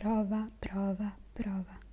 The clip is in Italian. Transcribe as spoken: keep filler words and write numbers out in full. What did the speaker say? prova, prova, prova.